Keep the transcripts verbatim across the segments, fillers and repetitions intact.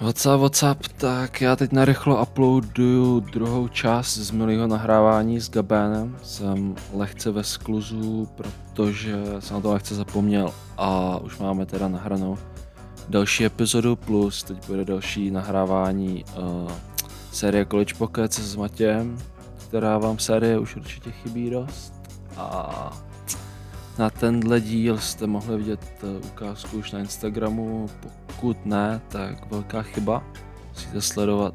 WhatsApp, WhatsApp, tak já teď narychlo uploaduju druhou část z milého nahrávání s Gabenem. Jsem lehce ve skluzu, protože jsem na to lehce zapomněl a už máme teda nahranou další epizodu, plus teď bude další nahrávání uh, série CollegePockets s Matějem, která vám série už určitě chybí dost. A na tenhle díl jste mohli vidět ukázku už na Instagramu, pokud ne, tak velká chyba. Musíte sledovat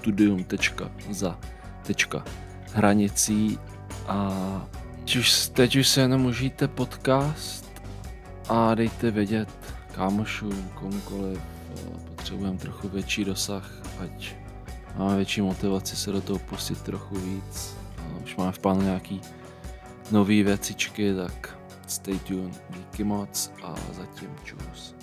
studium tečka za tečka hranicí a teď už se jenom užijte podcast a dejte vědět kámošům, komukoliv, potřebujeme trochu větší dosah, ať máme větší motivaci se do toho pustit trochu víc. Už máme v plánu nějaký nový věcičky, tak stay tuned, díky moc a zatím čus.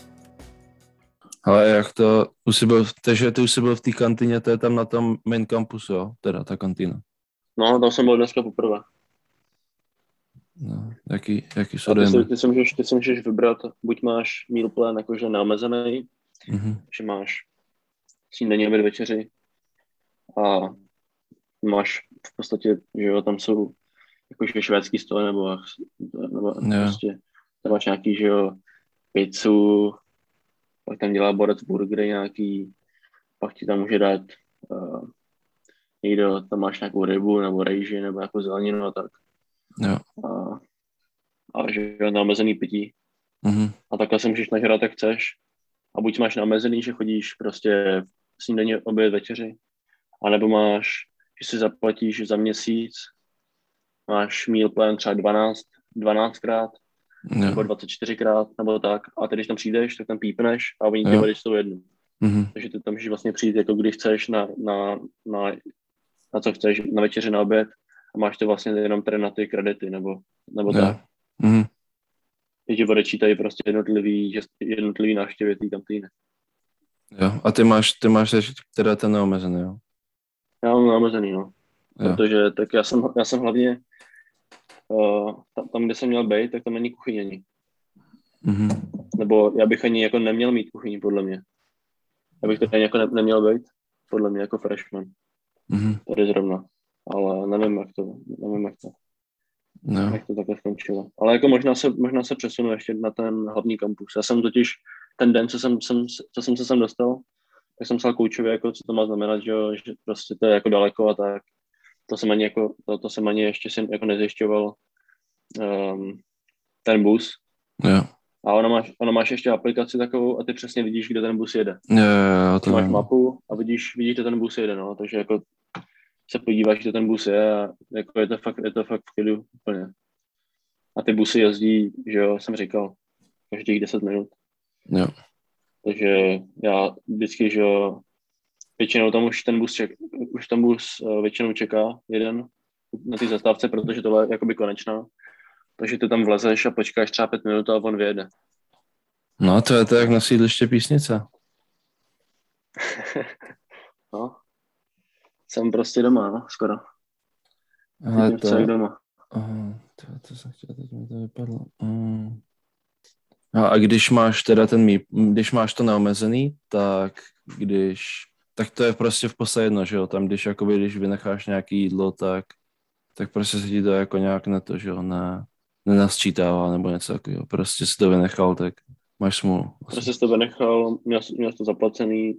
Ale jak to, už jsi byl, takže ty už jsi byl v té kantině, to je tam na tom main campusu, jo? Teda ta kantina. No, tam jsem byl dneska poprvé. No, jaký, jaký jsou dejme? Ty, ty si můžeš vybrat, buď máš meal plan jakože neomezený, mm-hmm. že máš snídani, oběd, večeři a máš v podstatě, že jo, tam jsou jakože švédský stole, nebo, nebo prostě tam máš nějaký, že jo, pizzu, pak tam dělá borec burgery nějaký, pak ti tam může dát uh, někdo, tam máš nějakou rybu, nebo rejži, nebo nějakou zeleninu a tak. Jo. A, a že jo, neomezený pití. Mm-hmm. A takhle se můžeš nažrat, jak chceš. A buď máš neomezený, že chodíš prostě snídani, oběd, večeři, anebo máš, že si zaplatíš za měsíc, máš meal plan třeba dvanáct, dvanáctkrát, no. nebo dvacet čtyřikrát, nebo tak. A teď, když tam přijdeš, tak tam pípneš a oni ti vedeš tou jednu. Mm-hmm. Takže ty tam můžeš vlastně přijít, jako když chceš, na, na, na, na co chceš, na večeři, na oběd. A máš to vlastně jenom tady na ty kredity, nebo, nebo no. tak. Mm-hmm. Teď ti odečítají prostě jednotlivý, jednotlivý návštěvy tý tam týdne. Jo, a ty máš, ty máš teda ten neomezený, jo? Já mám neomezený, no. Jo. Protože tak já jsem, já jsem hlavně uh, tam, tam, kde jsem měl být, tak tam není kuchyně ani. Mm-hmm. Nebo já bych ani jako neměl mít kuchyni, podle mě. Já bych tady jako ne, neměl být, podle mě, jako freshman. Mm-hmm. Tady zrovna. Ale nevím, jak to, nevím, jak to, no. jak to takhle skončilo. Ale jako možná se, možná se přesunu ještě na ten hlavní kampus. Já jsem totiž ten den, co jsem, jsem, co jsem se sem dostal, tak jsem psal koučově, jako co to má znamenat, že, že prostě to je jako daleko a tak. To jsem ani, jako, to, to jsem ani ještě jsem jako nezjišťoval um, ten bus. Yeah. A ona máš, ona máš ještě aplikaci takovou a ty přesně vidíš, kde ten bus jede. Yeah, yeah, to máš nevím. Mapu a vidíš, vidíš, kde ten bus jede, no. Takže jako se podíváš, kde ten bus je a jako je to fakt, je to fakt v klidu úplně. A ty busy jezdí, že jo, jsem říkal, každých deset minut. Yeah. Takže já vždycky, že jo, většinou tam už ten bus, ček, už ten bus většinou čeká jeden na té zastávce, protože tohle je jakoby konečná. Takže ty tam vlezeš a počkáš třeba pět minut a on vyjede. No to je to jak na sídliště Písnice. No. Jsem prostě doma, no, skoro. Ale to... Jsem doma. Aha, to, to jsem chtěl, teď mi to vypadlo. Mm. No, a když máš teda ten, když máš to neomezený, tak když... Tak to je prostě v podstatě jedno, že jo, tam když jakoby, když vynecháš nějaký jídlo, tak, tak prostě se ti to jako nějak na to, že jo, ne, nenasčítává nebo něco takového, prostě si to vynechal, tak máš smůlu. Prostě si to vynechal, měl, měl to zaplacený,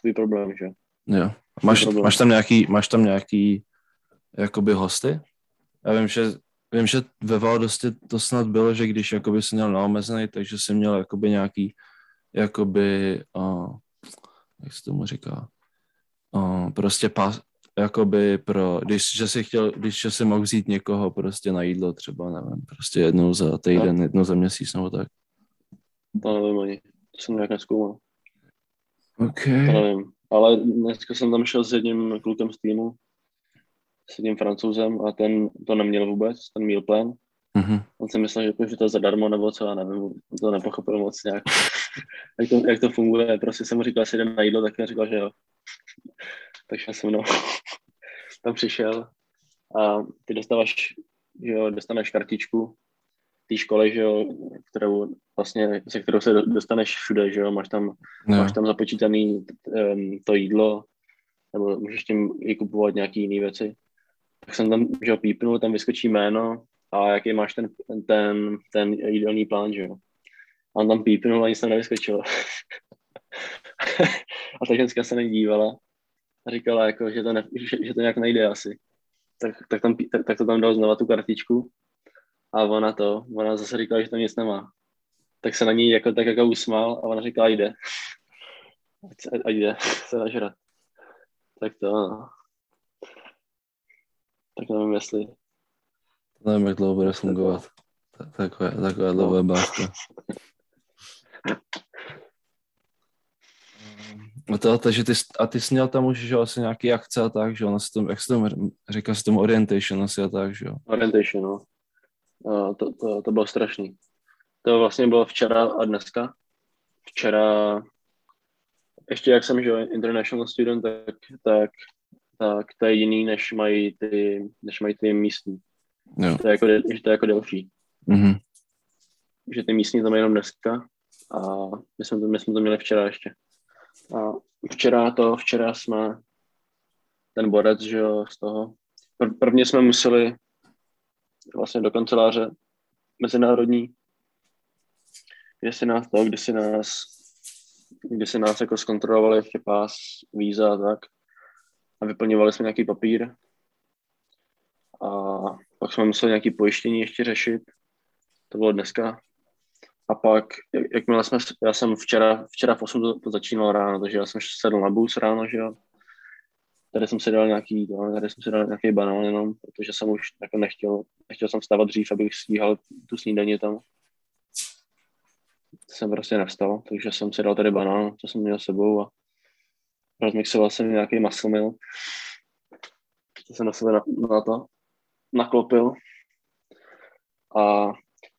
tvůj problém, že jo. Máš, problém. máš tam nějaký, máš tam nějaký, jakoby hosty? Já vím, že, vím, že ve Valdosti to snad bylo, že když jakoby jsi měl naomezený, takže jsi měl jakoby nějaký, jakoby, uh, jak se tomu říká, Uh, prostě pas, jakoby pro, když že si chtěl, když že si mohl vzít někoho prostě na jídlo třeba, nevím, prostě jednou za týden, no. jednou za měsíc nebo tak. To nevím ani, to jsem nějak nezkoumal. Ok. To nevím, ale dneska jsem tam šel s jedním klukem z týmu, s jedním Francouzem a ten to neměl vůbec, ten meal plan. Mm-hmm. On si myslel, že to, že to je zadarmo nebo co, já nevím, to nepochopil moc nějak, jak, to, jak to funguje, prostě jsem mu říkal, že jdem na jídlo, tak jsem říkal, že jo. Takže se mnou tam přišel a ty dostáváš, že jo, dostaneš kartičku té škole, že jo, kterou vlastně, se kterou se dostaneš všude, že jo, máš tam, no. máš tam započítaný to jídlo, nebo můžeš tím i kupovat nějaký jiný věci. Tak jsem tam, že jo, pípnul, tam vyskočí jméno a jaký máš ten, ten, ten jídelný plán, že jo. A on tam pípnul a nic tam nevyskočilo. A ta ženská se nedívala a říkala, jako, že, to ne, že, že to nějak nejde asi. Tak, tak, tam, tak, tak to tam dal znova tu kartičku a ona to, ona zase říkala, že tam nic nemá. Tak se na ní jako, tak jako usmál a ona říkala, jde. Ať, se, ať jde, se nažrat. Tak to ano. Tak nevím, jestli... Nevím, jak dlouho bude fungovat. Takové, takové dlouhé básko. To, takže ty, a ty jsi měl tam už, že asi nějaký akce a tak, že jo, jak se tomu říká, se tomu orientation asi a tak, že jo. Orientation, no. A to, to, to bylo strašný. To vlastně bylo včera a dneska. Včera, ještě jak jsem, že jo, international student, tak, tak, tak to je jiný, než mají ty, než mají ty místní. Jo. To je jako, to je jako delší. Mm-hmm. Že ty místní tam je jenom dneska a my jsme to, my jsme to měli včera ještě. A včera to, včera jsme ten borec, že jo, z toho. Pr- prvně jsme museli vlastně do kanceláře mezinárodní, kde si nás to, kde si nás, kde si nás jako zkontrolovali ještě pás, víza a tak. A vyplňovali jsme nějaký papír. A pak jsme museli nějaké pojištění ještě řešit. To bylo dneska. A pak, jak, jakmile jsme, já jsem včera, včera v osm to, to začínal ráno, takže já jsem sedl na bus ráno, že jo. Tady jsem si dal nějaký, tady jsem si dal nějaký banán jenom, protože jsem už jako nechtěl, nechtěl jsem vstávat dřív, abych stíhal tu snídaně tam. Jsem prostě nevstal, takže jsem si dal tady banán, co jsem měl s sebou a rozmixoval jsem nějaký muscle meal. To jsem na sebe na, na to naklopil a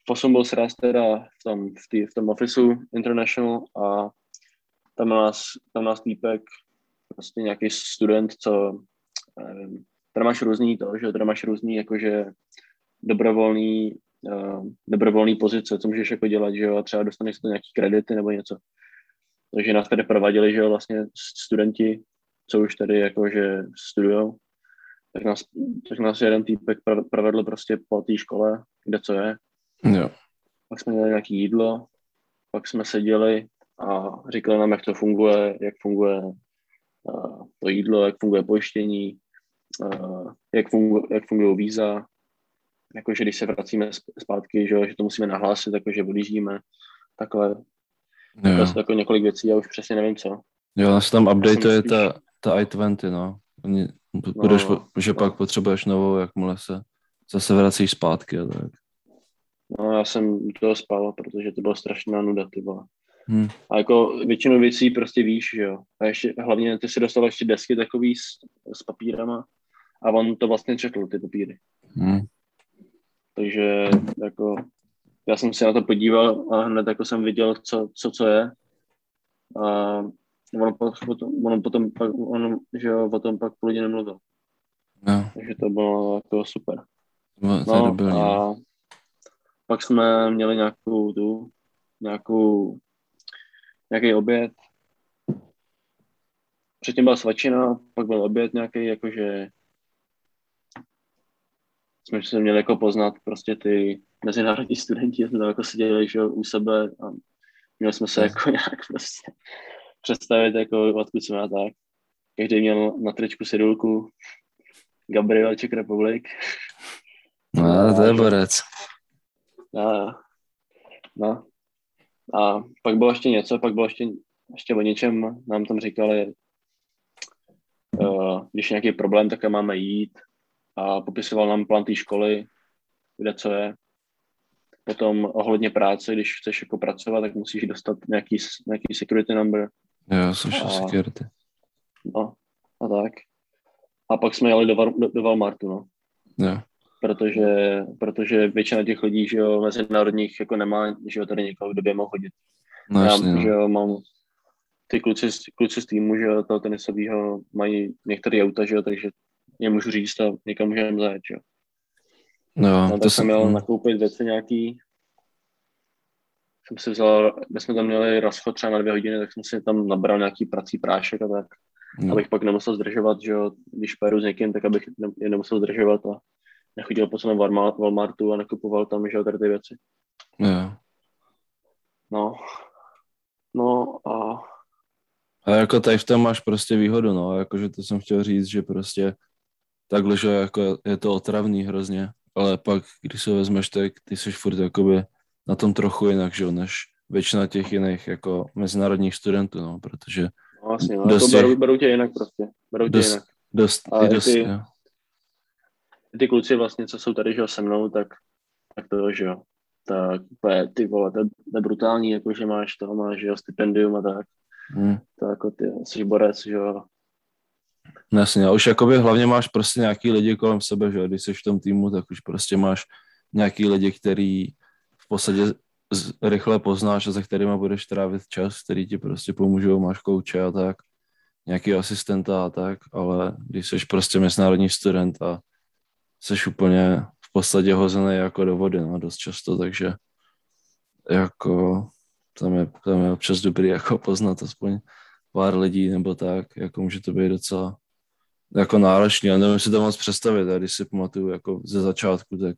Posun byl sraz teda v tom, v tý, v tom ofisu International a tam nás, tam nás týpek, prostě nějaký student, co, nevím, tam máš různý to, že tam máš různý jakože dobrovolný, uh, dobrovolný pozice, co můžeš jako dělat, že jo, a třeba dostaneš to nějaký kredity nebo něco. Takže nás tady provadili, že jo, vlastně studenti, co už tady jakože studujou, tak nás, tak nás jeden týpek provedl prostě po té škole, kde co je. Jo. Pak jsme měli nějaké jídlo, pak jsme seděli a říkali nám, jak to funguje, jak funguje uh, to jídlo, jak funguje pojištění, uh, jak, fungu, jak fungují víza, jakože když se vracíme zpátky, že, že to musíme nahlásit, jakože odjíždíme, takhle. Takhle jako několik věcí, já už přesně nevím co. Jo, nás tam updateuje spíš... ta, ta I dvacet, no. Budeš, no, že no. Pak potřebuješ novou, jakmile se zase vracíš zpátky a tak. No, já jsem do toho spal, protože to byla strašná nuda, ty vole. Hmm. A jako většinu věcí prostě víš, že jo. A ještě, hlavně ty si dostal ještě desky takový s, s papírama a on to vlastně četl, ty papíry. Hmm. Takže jako já jsem se na to podíval a hned jako jsem viděl, co, co, co je. A on potom, on potom pak, on, že jo, potom pak půl hodiny nemluvil. No. Takže to bylo jako super. No, no byl, a... Pak jsme měli nějakou tu, nějakou, nějaký oběd. Předtím byla svačina, pak byl oběd nějaký, jakože jsme se měli jako poznat prostě ty mezinárodní studenti, jsme tam jako seděli, že jo, u sebe a měli jsme se jako nějak prostě představit, jako odkud jsme a tak. Každý měl na tričku cedulku Gabriel Czech Republic. No, to je borec. No, no. A pak bylo ještě něco, pak bylo ještě, ještě o něčem, nám tam říkali, uh, když je nějaký problém, tak máme jít a popisoval nám plán té školy, kde co je. Potom ohledně práce, když chceš jako pracovat, tak musíš dostat nějaký, nějaký security number. Jo, social security. No, a tak. A pak jsme jeli do, do, do Walmartu, no. Jo. Protože, protože většina těch lidí, že jo, mezinárodních jako nemá, že jo, tady někoho, kdo by mohl chodit. No, jasně, já, no. Že jo, mám ty kluci, kluci z týmu, že jo, toho tenisovýho mají některé auta, že jo, takže je můžu říct a někam můžeme zajet, že jo. No, no tak to jsem měl nakoupit věci nějaký jsem si vzal, my jsme tam měli rozchod třeba na dvě hodiny, tak jsem si tam nabral nějaký prací prášek a tak, no. Abych pak nemusel zdržovat, že jo, když pojedu s někým, tak abych ne, nemusel zdržovat a nechodil po celém Walmartu a nekupoval tam, že jo, tady ty věci. Jo. No. No a... Ale jako tady v tom máš prostě výhodu, no, jakože to jsem chtěl říct, že prostě takhle, že jako je to otravný hrozně, ale pak, když se vezmeš, tak ty jsi furt jakoby na tom trochu jinak, že jo, než většina těch jiných jako mezinárodních studentů, no, protože... No vlastně, no, dost, to berou, berou tě jinak prostě, berou tě dost, jinak. Dost, a i dost, ty, ty kluci vlastně, co jsou tady, že jo, se mnou, tak, tak to, že jo, tak ty vole, to je brutální, jakože máš toho, máš, že jo, stipendium a tak. Hmm. To jako ty jsi borec, že jo. Jasně, už jakoby hlavně máš prostě nějaký lidi kolem sebe, že jo, když jsi v tom týmu, tak už prostě máš nějaký lidi, který v podstatě z, rychle poznáš a za kterýma budeš trávit čas, který ti prostě pomůžou, máš kouče a tak, nějaký asistenta a tak, ale když jsi prostě mezinárodní student a jsi úplně v podstatě hozený jako do vody, no, dost často, takže jako... Tam je, tam je občas dobrý jako poznat aspoň pár lidí nebo tak, jako může to být docela jako náročný, ale nevím si to moc představit, a když si pamatuju jako ze začátku, tak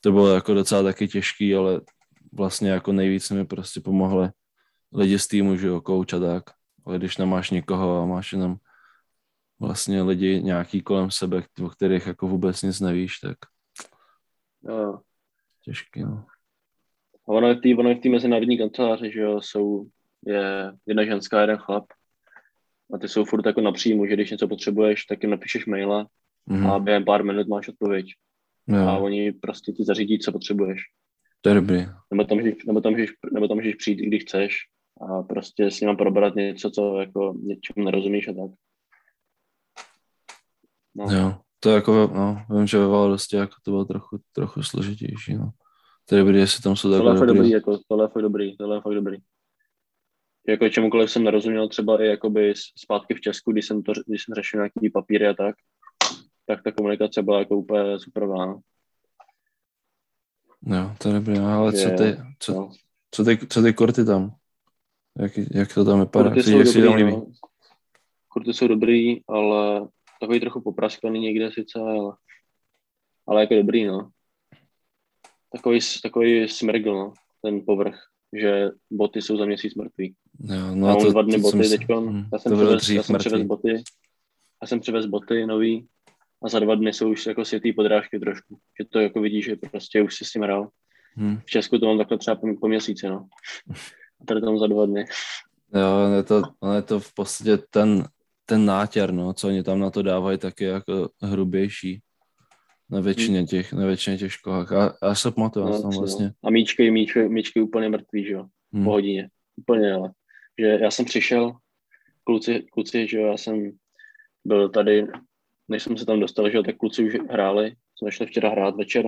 to bylo jako docela taky těžký, ale vlastně jako nejvíc mi prostě pomohly lidi z týmu, že jo, kouč a tak, ale když nemáš nikoho a máš jenom vlastně lidi nějaký kolem sebe, o kterých jako vůbec nic nevíš, tak no. Těžký, no. A ono je v té, ono je v té mezinárodní kanceláři, že jo, jsou, je jedna ženská, jeden chlap a ty jsou furt jako napříjmu, že když něco potřebuješ, tak jim napíšeš maila mm-hmm. a během pár minut máš odpověď. No. A oni prostě ti zařídí, co potřebuješ. To je dobrý. Nebo tam, nebo tam, nebo tam můžeš přijít, i když chceš a prostě s nima probrat něco, co jako něčemu nerozumíš a tak. No. Jo, to je jako, no, vím, že ve Valdosti jako to bylo trochu, trochu složitější, no. To je dobrý, jestli tam jsou takové dobrý. dobrý jako, tohle je fakt dobrý, tohle je fakt dobrý. Jako čemukoliv jsem nerozuměl třeba i jakoby zpátky v Česku, když jsem, to, když jsem řešil nějaký papíry a tak, tak ta komunikace byla jako úplně superová. No, jo, to je dobrý, ale je, co ty, co, no. co, ty, co ty kurty tam? Jak, jak to tam vypadá? Kurty, kurty, jsou dobrý, no. kurty jsou dobrý, ale takový trochu popraskaný někde sice, ale, ale jako dobrý, no. Takový, takový smrgl, no, ten povrch, že boty jsou za měsíc mrtvý. Jo, no a to, dva dny boty si... teďkon, hmm, já jsem přivez, já jsem přivez boty, já jsem přivez boty nový a za dva dny jsou už jako světý podrážky trošku, že to jako vidíš, že prostě už si s tím hrál. Hmm. V Česku to mám takhle třeba po, po měsíci, no. A tady tam za dva dny. Jo, je to, je to v podstatě ten, ten nátěr, no, co oni tam na to dávají, taky jako hrubější. Na většině těch, na většině těch školách. A, a se pamatuju, no, tam vlastně. A míčky, míčky, míčky úplně mrtví, že jo, hmm. po hodině. Úplně, ale. Že já jsem přišel, kluci, kluci, že jo, já jsem byl tady, než jsem se tam dostal, že jo, tak kluci už hráli, jsme šli včera hrát večer.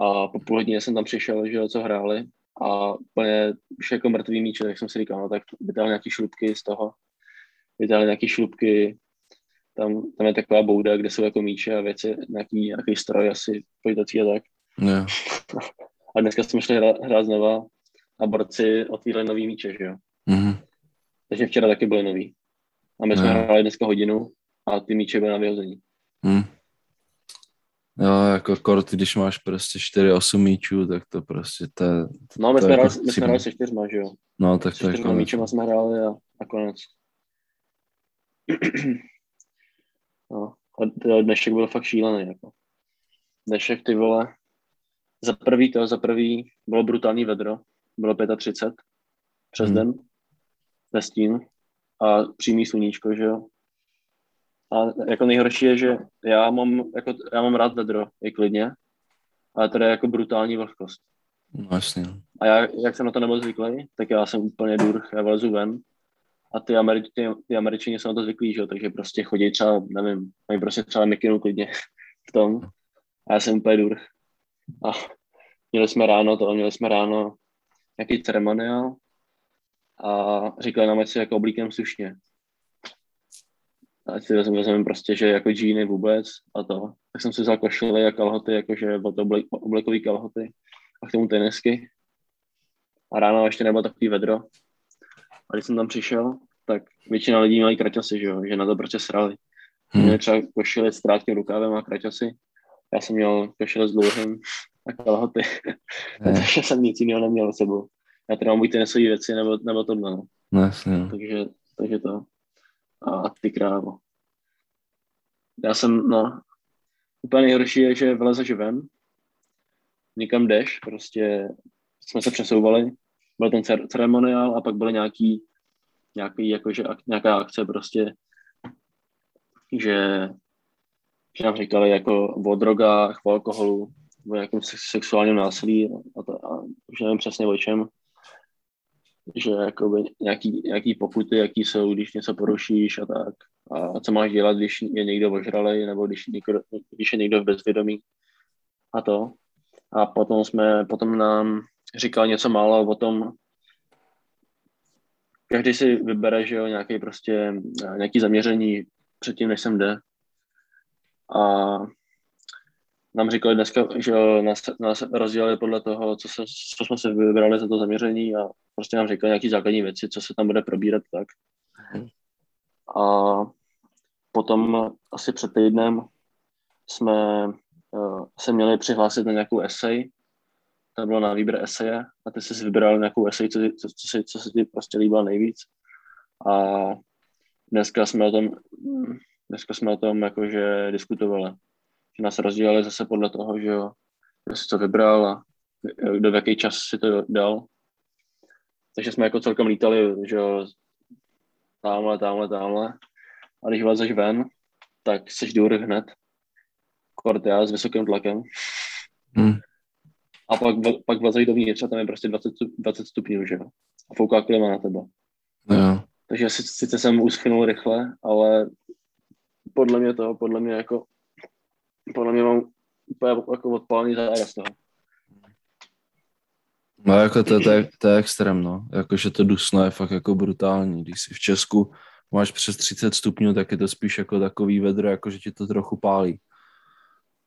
A po půl hodině jsem tam přišel, že jo, co hráli. A úplně už jako mrtvý míče, tak jsem si říkal, no tak vytáhl nějaký šlupky z toho. Vytáhl nějaký šlupky. Tam, tam je taková bouda, kde jsou jako míče a věci, nějaký, nějaký stroj asi pojitací a tak. Yeah. A dneska jsme šli hrát, hrát znova a borci otvírali nový míče, že jo. Mm-hmm. Takže včera taky byly nový. A my yeah. jsme hráli dneska hodinu a ty míče byly na vyhození. Mm. Jo, jako kort, když máš prostě čtyři osm míčů, tak to prostě to, to, no, my to jsme hráli jako se čtyřma, že jo. No, tak to je konec. Míčema jsme hráli a, a konec. No, a dnešek byl fakt šílený, jako. Dnešek, ty vole, za prvý to, za prvý bylo brutální vedro, bylo třicet pět přes hmm. den, bez stín a přímý sluníčko, že jo. A jako nejhorší je, že já mám, jako, já mám rád vedro, i klidně, ale tady je jako brutální vlhkost. No, jasně. A já, jak jsem na to nebyl zvyklý, tak já jsem úplně durch, já vlezu ven. A ty, Ameri- ty, ty Američani jsou na to zvyklí, že jo, takže prostě chodí třeba, nevím, mají prostě třeba mikinu klidně v tom. A já jsem úplně dur. A měli jsme ráno to, měli jsme ráno nějaký ceremoniál a říkali nám, ať si jako oblíkem slušně. A si vezmeme prostě, že jako džíny vůbec a to. Tak jsem si vzal košily a kalhoty, jakože bylo to oblekový kalhoty a k tomu tenisky. a ráno ještě nebylo takový vedro. A když jsem tam přišel, tak většina lidí měli kraťasy, že, jo? Že na to prostě srali. Hmm. Měli třeba košili s krátkým rukávem a kraťasy. Já jsem měl košili s dlouhým a kalhoty. Takže jsem nic jiného neměl s sebou. Já teda mám buď ty nesový věci, nebo, nebo tohle. No. No, takže, takže to. A ty krávo. Já jsem, no, úplně nejhorší je, že vylezeš ven, nikam jdeš, prostě jsme se přesouvali, byl ten cer- ceremoniál a pak byly nějaký, nějaký jakože, ak- nějaká akce prostě, že, že nám říkali jako o drogách, o alkoholu, o nějakém sexuálním násilí a, to, a už nevím přesně o čem, že jakoby nějaký, nějaký pokuty, jaký jsou, když něco porušíš a tak. A co máš dělat, když je někdo ožralej, nebo když, někdo, když je někdo v bezvědomí a to. A potom jsme, potom nám říkal něco málo o tom, každý si vybere, že jo, nějaký prostě, nějaký zaměření předtím, než sem jde. A nám říkali dneska, že jo, nás, nás rozdělili podle toho, co, se, co jsme si vybrali za to zaměření a prostě nám říkali nějaký základní věci, co se tam bude probírat tak. A potom asi před týdnem jsme uh, se měli přihlásit na nějakou esej. To bylo na výběr eseje a ty jsi vybral nějakou esej, co, co, co, co se ti prostě líbila nejvíc. A dneska jsme o tom, dneska jsme o tom jakože diskutovali. Že nás rozdělali zase podle toho, že jo, kdo si to vybral a do v jaký čas si to dal. Takže jsme jako celkem lítali, že jo, támhle, támhle, támhle. A když vlezeš ven, tak seš důry hned. Kort já s vysokým tlakem. Hmm. A pak, pak vlezeš dovnitř a tam je prostě dvacet, dvacet stupňů, že jo. A fouká klima na tebe. No. Takže sice jsem uschnul rychle, ale podle mě to, podle mě jako, podle mě mám úplně jako odpálený záraz toho. No jako to, to, je, to je extrém, no. Jakože to dusno je fakt jako brutální. Když si v Česku máš přes třicet stupňů, tak je to spíš jako takový vedro, jakože ti to trochu pálí.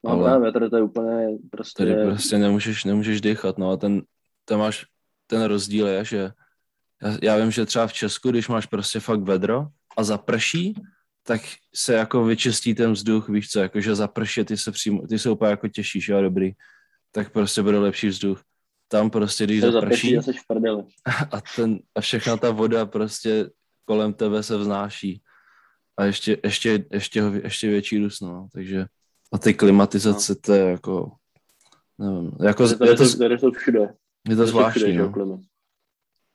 No ale právě, tady to je úplně prostě... Tady prostě nemůžeš, nemůžeš dýchat, no a ten, ten, máš, ten rozdíl je, že já, já vím, že třeba v Česku, když máš prostě fakt vedro a zaprší, tak se jako vyčistí ten vzduch, víš co, jakože zaprší, ty se, přímo, ty se úplně jako těšíš, jo, dobrý, tak prostě bude lepší vzduch. Tam prostě, když zaprší a, ten, a všechna ta voda prostě kolem tebe se vznáší a ještě, ještě, ještě, ještě větší dusno, takže a ty klimatizace, no. To je jako, nevím, jako je to, je to, je to zvláštní, no.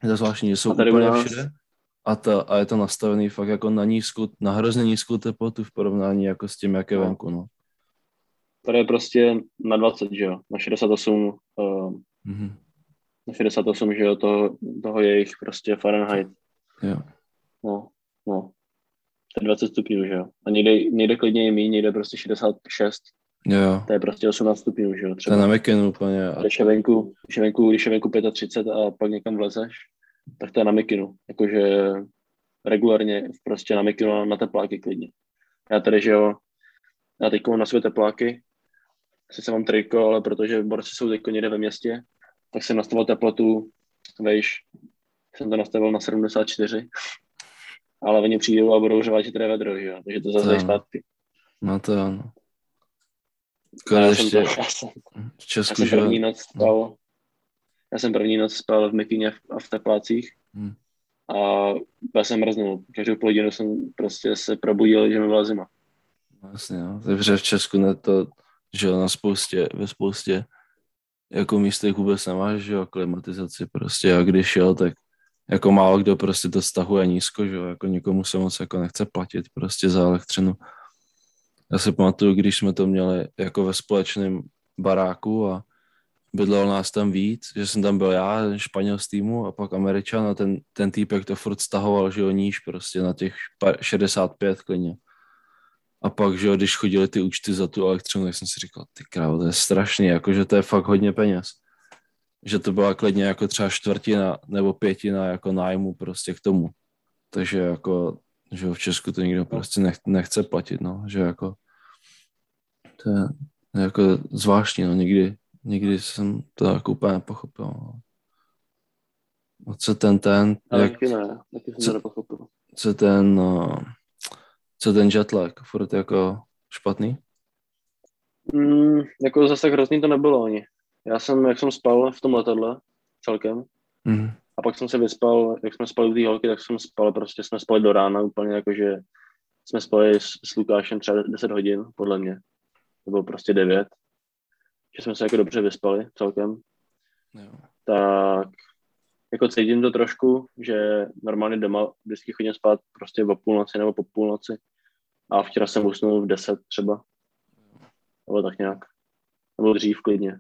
Je to zvláštní, jsou úplně nás... všude a, ta, a je to nastavený fakt jako na nízkou, na hrozně nízkou teplotu v porovnání jako s tím, jak je venku, no. Tady je prostě na dvacet, že jo, na šedesát osm uh... Mm-hmm. šedesát osm, že jo, toho, toho jejich prostě Fahrenheit. Jo. No, no. To je dvacet stupňů, že jo. A někde, někde klidně je míň, někde prostě šedesát šest. Jo. To je prostě osmnáct stupňů, že jo. Třeba. To je na mikinu úplně. A... Když je venku, když je venku, když je venku třicet pět a pak někam vlezeš, tak to je na mikinu. Jakože regulárně prostě na mikinu na tepláky klidně. Já tady, že jo, já teď mám na své tepláky, sice mám triko, ale protože borci jsou teď někde ve městě, tak jsem nastavil teplotu, vejš, jsem to nastavil na sedmdesát čtyři, ale oni přijdou a budou řovat, že to je vedro, že jo, takže to zase zpátky. No to ano. Já, ještě... já, já jsem první noc spal, já jsem první noc spal v mikině a v teplácích hmm. a já jsem mrznul, každou půl hodinu jsem prostě se probudil, že mi byla zima. Vlastně jo, takže v Česku ne to... Že na spoustě, ve spoustě jako místech vůbec nemáš, že jo, klimatizaci prostě a když jo, tak jako málo kdo prostě to stahuje nízko, že jo, jako nikomu se moc jako nechce platit prostě za elektřinu. Já si pamatuju, když jsme to měli jako ve společném baráku a bydlel nás tam víc, že jsem tam byl já, ten Španěl z týmu a pak Američan a ten, ten týpek to furt stahoval, že jo, níž prostě na těch šedesát pět klidně. A pak, že jo, když chodili ty účty za tu elektřinu, tak jsem si říkal, ty krávo, to je strašný, jakože to je fakt hodně peněz. Že to byla klidně jako třeba čtvrtina nebo pětina jako nájmu prostě k tomu. Takže jako, že jo, v Česku to nikdo prostě nech, nechce platit, no, že jako, to je jako zvláštní, no, nikdy, nikdy jsem to jako úplně nepochopil. No. A co ten ten? Jak, taky ne, taky jsem co, nepochopil. Co ten, co ten jetlag, furt jako špatný? Mm, jako zase tak hrozný to nebylo ani. Já jsem, jak jsem spal v tom letadle celkem, mm. a pak jsem se vyspal, jak jsme spali u té holky, tak jsem spal, prostě jsme spali do rána úplně, jakože jsme spali s, s Lukášem třeba deset hodin, podle mě. To bylo prostě devět. Že jsme se jako dobře vyspali celkem. Jo. Tak jako cítím to trošku, že normálně doma vždycky chodím spát prostě o půlnoci nebo po půlnoci. A včera jsem usnul v deset třeba. Nebo tak nějak. Nebo dřív klidně.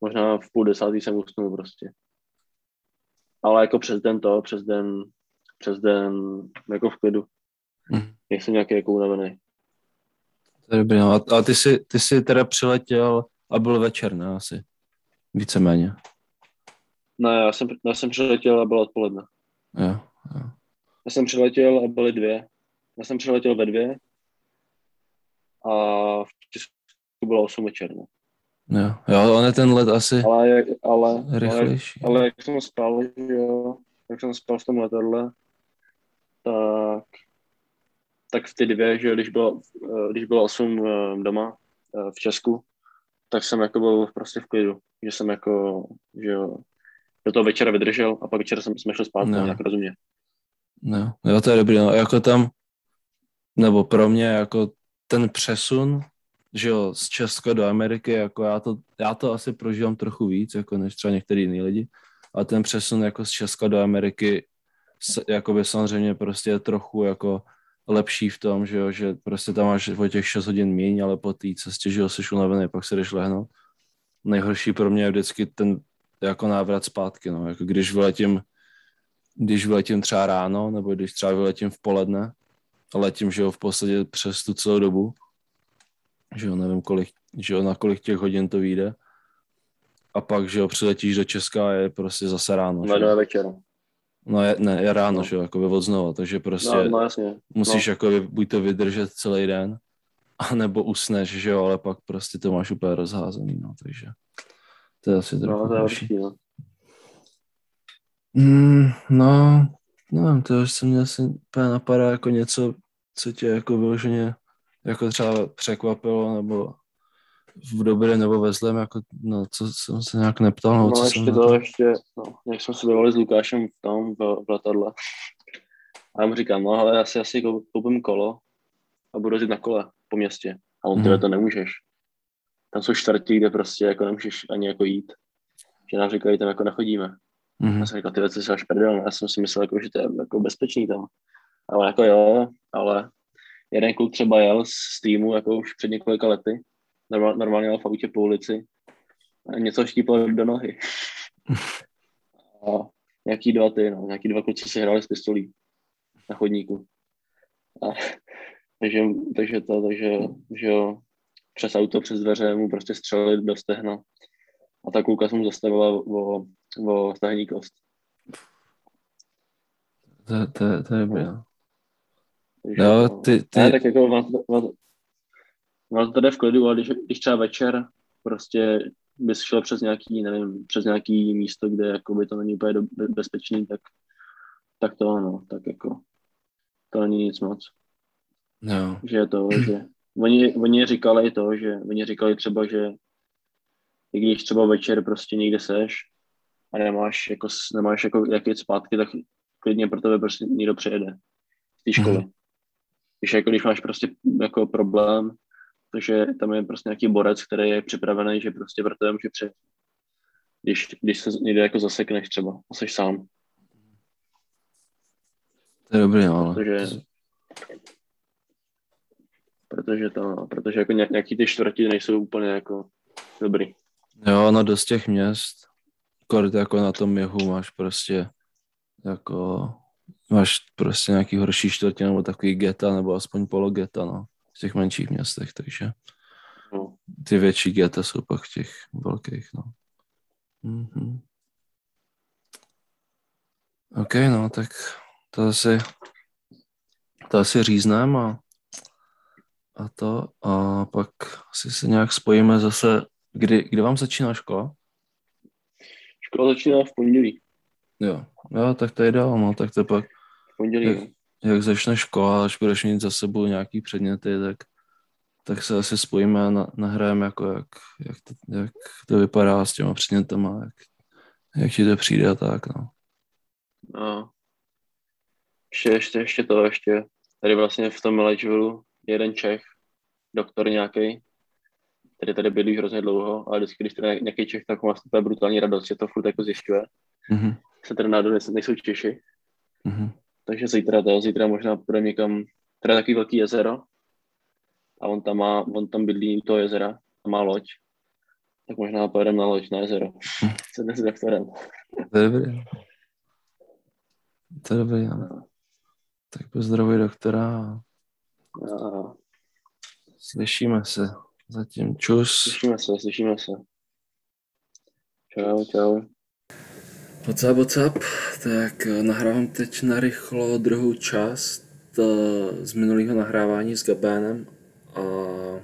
Možná v půl desátý jsem usnul prostě. Ale jako přes den to, přes den, přes den jako v klidu. Hm. Nejsem nějaký jako unavený. To je dobrý, no. A, a ty jsi, ty jsi teda přiletěl a byl večer, ne asi? Víceméně. Ne, já jsem, já jsem přiletěl a byla odpoledne. Jo, jo. Já jsem přiletěl a byly dvě. Já jsem přiletěl ve dvě a v Česku bylo osm večer. Ne? Jo, jo, on je ten let asi ale, ale, rychlejší. Ale, ale jak jsem spal, jo, jak jsem spal v tom letadle, tak, tak v ty dvě, že když bylo, když bylo osm doma v Česku, tak jsem jako byl prostě v klidu, že jsem jako, že jo, do toho večera vydržel a pak večera jsem, jsme šli spát, no. Nějak rozumě. No, jo, to je dobrý, no, jako tam, nebo pro mě, jako ten přesun, že jo, z Česka do Ameriky, jako já to, já to asi prožívám trochu víc, jako než třeba některý jiný lidi, a ten přesun jako z Česka do Ameriky, jako by samozřejmě prostě je trochu jako lepší v tom, že jo, že prostě tam máš o těch šest hodin míň, ale po té cestě, že jo, jsi unavený, pak se jdeš lehnout. Nejhorší pro mě je vždycky ten jako návrat zpátky, no, jako když vyletím, když vyletím třeba ráno, nebo když třeba vyletím v poledne, a letím, že jo, v podstatě přes tu celou dobu, že jo, nevím kolik, že jo, na kolik těch hodin to vyjde, a pak, že jo, přiletíš do Česka a je prostě zase ráno. Na večer. No je, ne, je ráno, no. Že jo, jako by odznova, takže prostě no, no, musíš no. Jako by, buď to vydržet celý den, anebo usneš, že jo, ale pak prostě to máš úplně rozházený, no, takže to je asi trochu horší. No, mm, no, nevím, to se mě asi úplně napadá jako něco, co tě jako vyloženě jako třeba překvapilo, nebo v dobré nebo ve zlém, jako, no, co jsem se nějak neptal. No, co ještě jsem to, ještě, no, jak jsme se bavili s Lukášem v tom, v, v letadle. A já mu říkám, no, ale já si asi koupím kolo a budu jezdit na kole po městě. A on, tyhle, to nemůžeš. Tam jsou čtvrtí, kde prostě jako nemůžeš ani jako jít. Že nám říkají, tam jako nechodíme. Mm-hmm. Já jsem říkal, tyhle, co jsi až prdel. Já jsem si myslel, jako, že to je jako bezpečný tam. Ale jako jo, ale jeden kluk třeba jel z týmu jako už před několika lety. Normálně jel v autě po ulici a něco štípal do nohy. A nějaký dva ty, no, nějaký dva kluci si hráli s pistolí na chodníku. A, takže, takže to, takže, že jo, přes auto, přes dveře mu prostě střelili do stehna. A ta kluka se mu zastavila o, o stehní kost. To, to, to je bylo. Takže, no, ty, ty... Ne, tak jako vás, vás, No to jde v klidu, ale když, když třeba večer prostě bys šel přes nějaký, nevím, přes nějaký místo, kde jakoby to není úplně do, bezpečný, tak, tak to ano, tak jako to není nic moc. No. Že to, že oni, oni říkali to, že oni říkali třeba, že i když třeba večer prostě někde seš a nemáš jako, nemáš jako jak jít zpátky, tak klidně pro tebe prostě někdo přijede z té školy. Mm. Když, jako, když máš prostě jako problém, takže tam je prostě nějaký borec, který je připravený, že prostě pro tebe může přijet. Když, když se někde jako zasekneš třeba a jsi sám. To je dobrý, ale... Protože, protože, to, protože jako nějaký ty čtvrti nejsou úplně jako dobrý. Jo, no dost těch měst, kort jako na tom jihu máš prostě jako... Máš prostě nějaký horší čtvrtě nebo takový geta, nebo aspoň pologeta, no. V těch menších městech, takže ty větší geta jsou pak v těch velkých, no. Mm-hmm. OK, no, tak to asi, to asi říznám a, a to, a pak asi se nějak spojíme zase, kdy, kdy vám začíná škola? Škola začíná v pondělí. Jo, jo, tak to je dál, no, tak to pak, pondělí, jak, jak začne škola, až budeš mít za sebou nějaký předměty, tak, tak se asi spojíme a nahrajeme, jako jak, jak, to, jak to vypadá s těma předmětama, jak, jak ti to přijde a tak, no. No, ještě, ještě, ještě to, ještě, tady vlastně v tom Millageville jeden Čech, doktor nějaký, který tady bydlí hrozně dlouho, ale vždycky, když tady nějaký Čech, tak má to brutální radost, že to furt jako zjišťuje. Mm-hmm. Se teda náhodou nejsou Češi. Mm-hmm. Takže zítra to, zítra možná půjdeme někam, teda takový velký jezero a on tam má, on tam bydlí toho jezera a má loď. Tak možná pojedeme na loď, na jezero. Se dnes s doktorem. To je dobrý. To je dobrý, ano. Tak pozdravuji doktora. No. Slyšíme se. Zatím čus. Slyšíme se, slyšíme se. Čau, čau. WhatsApp, WhatsApp, tak nahrávám teď narychlo druhou část z minulého nahrávání s Gabenem a